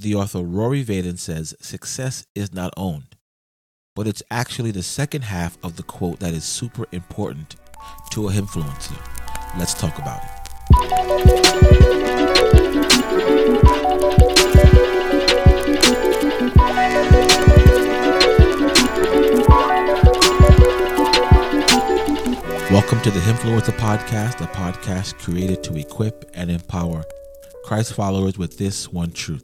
the author Rory Vaden says, success is not owned, but it's actually the second half of the quote that is super important to a HimFluencer. Let's talk about it. Welcome to the HimFluencer Podcast, a podcast created to equip and empower Christ followers with this one truth.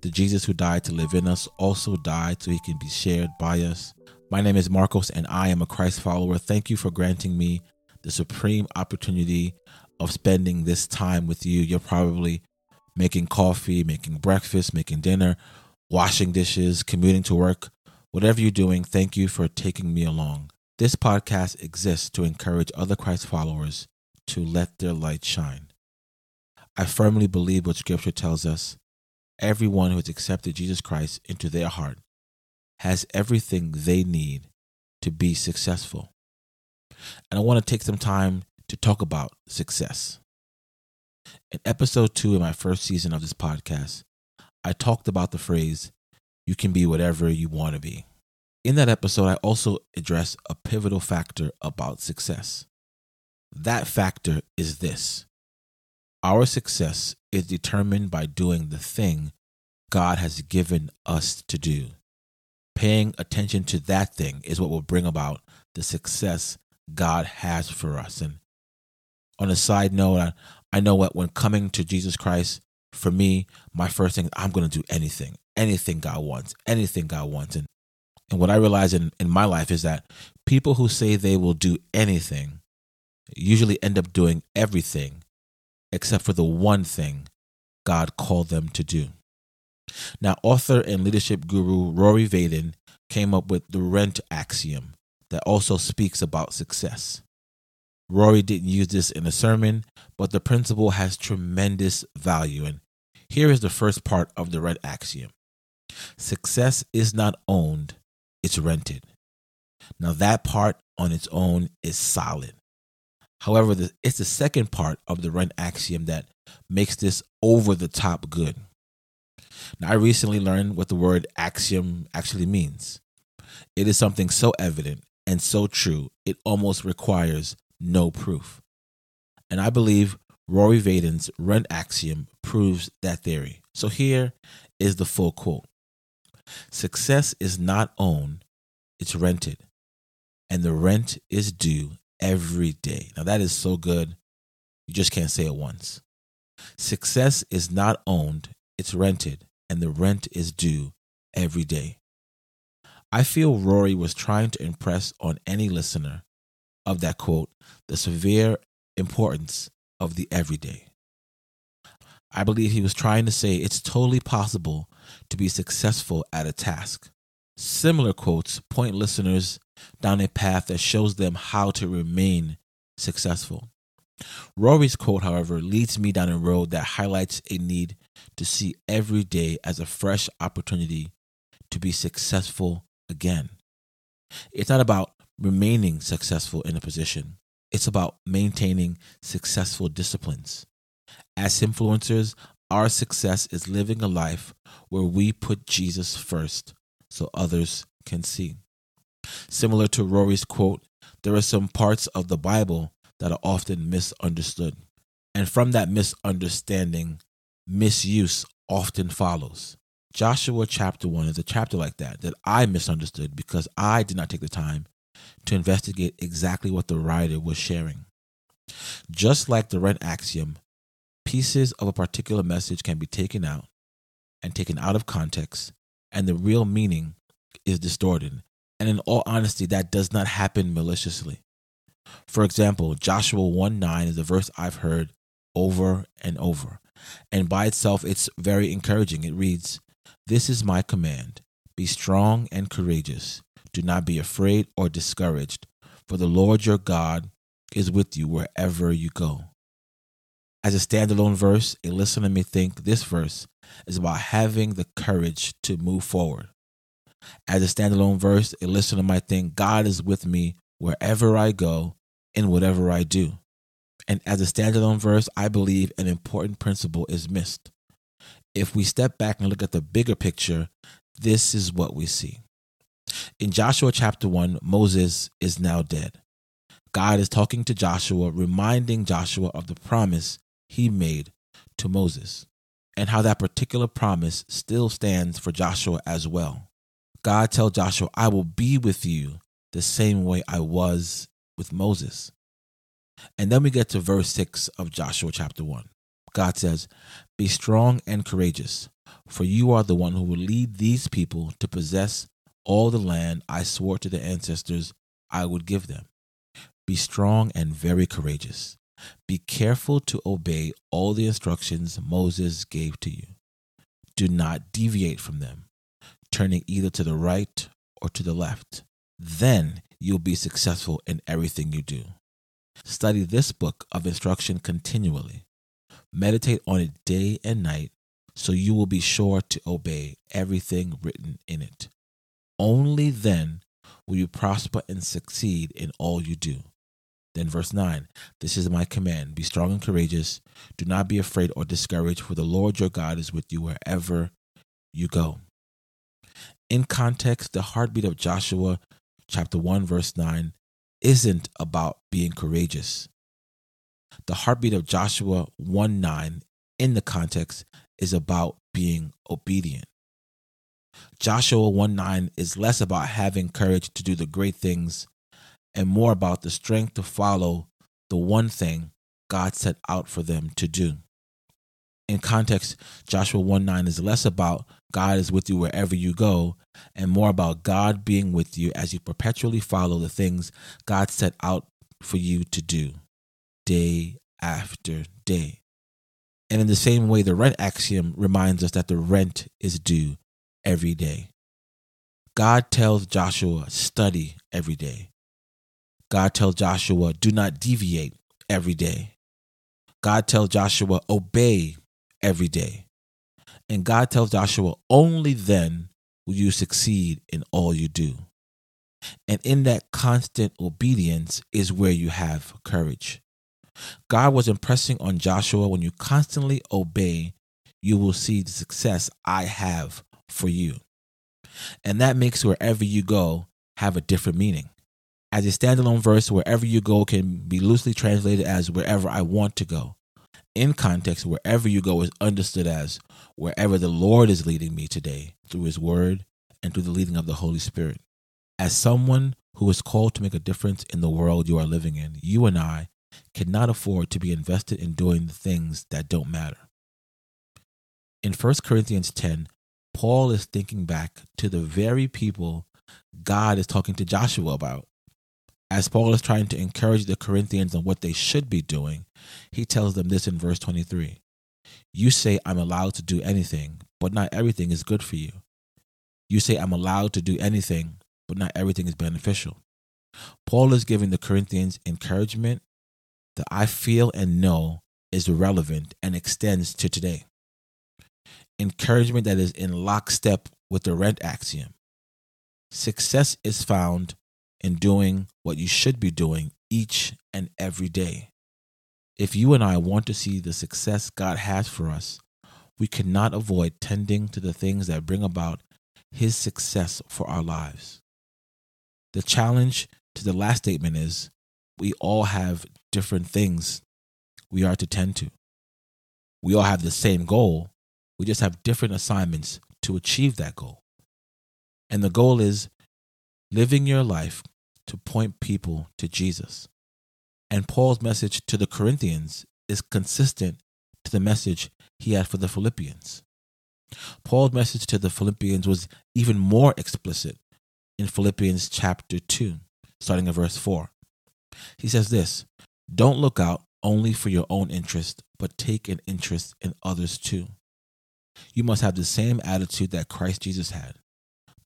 The Jesus who died to live in us also died so he can be shared by us. My name is Marcos and I am a Christ follower. Thank you for granting me the supreme opportunity of spending this time with you. You're probably making coffee, making breakfast, making dinner, washing dishes, commuting to work, whatever you're doing. Thank you for taking me along. This podcast exists to encourage other Christ followers to let their light shine. I firmly believe what Scripture tells us. Everyone who has accepted Jesus Christ into their heart has everything they need to be successful. And I want to take some time to talk about success. In episode 2 in my first season of this podcast, I talked about the phrase, you can be whatever you want to be. In that episode, I also addressed a pivotal factor about success. That factor is this. Our success is determined by doing the thing God has given us to do. Paying attention to that thing is what will bring about the success God has for us. And on a side note, I know what when coming to Jesus Christ, for me, my first thing, I'm going to do anything God wants, anything God wants. And what I realize in my life is that people who say they will do anything usually end up doing everything except for the one thing God called them to do. Now, author and leadership guru Rory Vaden came up with the Rent Axiom that also speaks about success. Rory didn't use this in a sermon, but the principle has tremendous value. And here is the first part of the Rent Axiom. Success is not owned, it's rented. Now, that part on its own is solid. However, it's the second part of the Rent Axiom that makes this over-the-top good. Now, I recently learned what the word axiom actually means. It is something so evident and so true, it almost requires no proof. And I believe Rory Vaden's Rent Axiom proves that theory. So here is the full quote. Success is not owned, it's rented, and the rent is due every day. Now that is so good, you just can't say it once. Success is not owned, it's rented, and the rent is due every day. I feel Rory was trying to impress on any listener of that quote the severe importance of the everyday. I believe he was trying to say it's totally possible to be successful at a task. Similar quotes point listeners down a path that shows them how to remain successful. Rory's quote, however, leads me down a road that highlights a need to see every day as a fresh opportunity to be successful again. It's not about remaining successful in a position. It's about maintaining successful disciplines. As influencers, our success is living a life where we put Jesus first so others can see. Similar to Rory's quote, there are some parts of the Bible that are often misunderstood. And from that misunderstanding, misuse often follows. Joshua chapter 1 is a chapter like that I misunderstood because I did not take the time to investigate exactly what the writer was sharing. Just like the Rent Axiom, pieces of a particular message can be taken out and taken out of context, and the real meaning is distorted. And in all honesty, that does not happen maliciously. For example, Joshua 1:9 is a verse I've heard over and over. And by itself, it's very encouraging. It reads, "This is my command. Be strong and courageous. Do not be afraid or discouraged, for the Lord your God is with you wherever you go." As a standalone verse, a listener may think this verse is about having the courage to move forward. As a standalone verse, a listener might think, God is with me wherever I go and whatever I do. And as a standalone verse, I believe an important principle is missed. if we step back and look at the bigger picture, this is what we see. In Joshua chapter 1, Moses is now dead. God is talking to Joshua, reminding Joshua of the promise he made to Moses and how that particular promise still stands for Joshua as well. God tells Joshua, I will be with you the same way I was with Moses. And then we get to verse 6 of Joshua chapter 1. God says, be strong and courageous, for you are the one who will lead these people to possess all the land I swore to their ancestors I would give them. Be strong and very courageous. Be careful to obey all the instructions Moses gave to you. Do not deviate from them, turning either to the right or to the left. Then you'll be successful in everything you do. Study this book of instruction continually. Meditate on it day and night so you will be sure to obey everything written in it. Only then will you prosper and succeed in all you do. Then verse 9, this is my command. Be strong and courageous. Do not be afraid or discouraged, for the Lord your God is with you wherever you go. In context, the heartbeat of Joshua chapter 1 verse 9 isn't about being courageous. The heartbeat of Joshua 1:9 in the context is about being obedient. Joshua 1:9 is less about having courage to do the great things and more about the strength to follow the one thing God set out for them to do. In context, Joshua 1:9 is less about God is with you wherever you go and more about God being with you as you perpetually follow the things God set out for you to do day after day. And in the same way, the rent axiom reminds us that the rent is due every day. God tells Joshua, study every day. God tells Joshua, do not deviate every day. God tells Joshua, obey every day. And God tells Joshua, only then will you succeed in all you do. And in that constant obedience is where you have courage. God was impressing on Joshua, when you constantly obey, you will see the success I have for you. And that makes wherever you go have a different meaning. As a standalone verse, wherever you go can be loosely translated as wherever I want to go. In context, wherever you go is understood as wherever the Lord is leading me today through his word and through the leading of the Holy Spirit. As someone who is called to make a difference in the world you are living in, you and I cannot afford to be invested in doing the things that don't matter. In 1 Corinthians 10, Paul is thinking back to the very people God is talking to Joshua about. As Paul is trying to encourage the Corinthians on what they should be doing, he tells them this in verse 23. You say I'm allowed to do anything, but not everything is good for you. You say I'm allowed to do anything, but not everything is beneficial. Paul is giving the Corinthians encouragement that I feel and know is relevant and extends to today. Encouragement that is in lockstep with the rent axiom. Success is found in doing what you should be doing each and every day. If you and I want to see the success God has for us, we cannot avoid tending to the things that bring about his success for our lives. The challenge to the last statement is we all have different things we are to tend to. We all have the same goal. We just have different assignments to achieve that goal. And the goal is living your life to point people to Jesus. And Paul's message to the Corinthians is consistent to the message he had for the Philippians. Paul's message to the Philippians was even more explicit in Philippians chapter 2, starting at verse 4. He says this, don't look out only for your own interest, but take an interest in others too. You must have the same attitude that Christ Jesus had.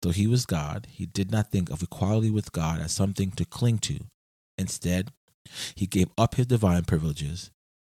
Though he was God, he did not think of equality with God as something to cling to. Instead, he gave up his divine privileges.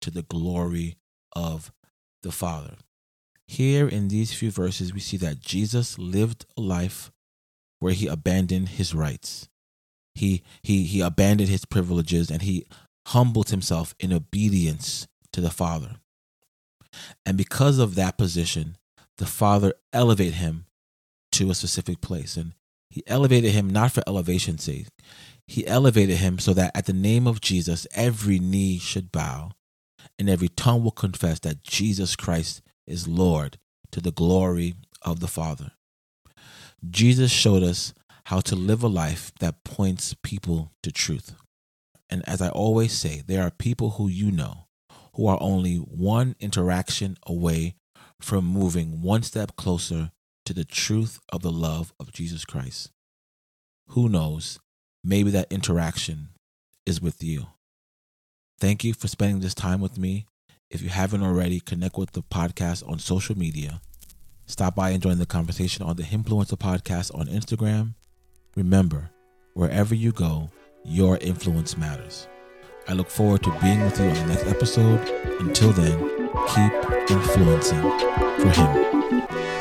to the glory of the Father. Here in these few verses, we see that Jesus lived a life where he abandoned his rights. He abandoned his privileges, and he humbled himself in obedience to the Father. And because of that position, the Father elevated him to a specific place. And he elevated him not for elevation's sake. He elevated him so that at the name of Jesus, every knee should bow and every tongue will confess that Jesus Christ is Lord, to the glory of the Father. Jesus showed us how to live a life that points people to truth. And as I always say, there are people who you know who are only one interaction away from moving one step closer to the truth of the love of Jesus Christ. Who knows? Maybe that interaction is with you. Thank you for spending this time with me. If you haven't already, connect with the podcast on social media. Stop by and join the conversation on the HimFluencer Podcast on Instagram. Remember, wherever you go, your influence matters. I look forward to being with you on the next episode. Until then, keep influencing for Him.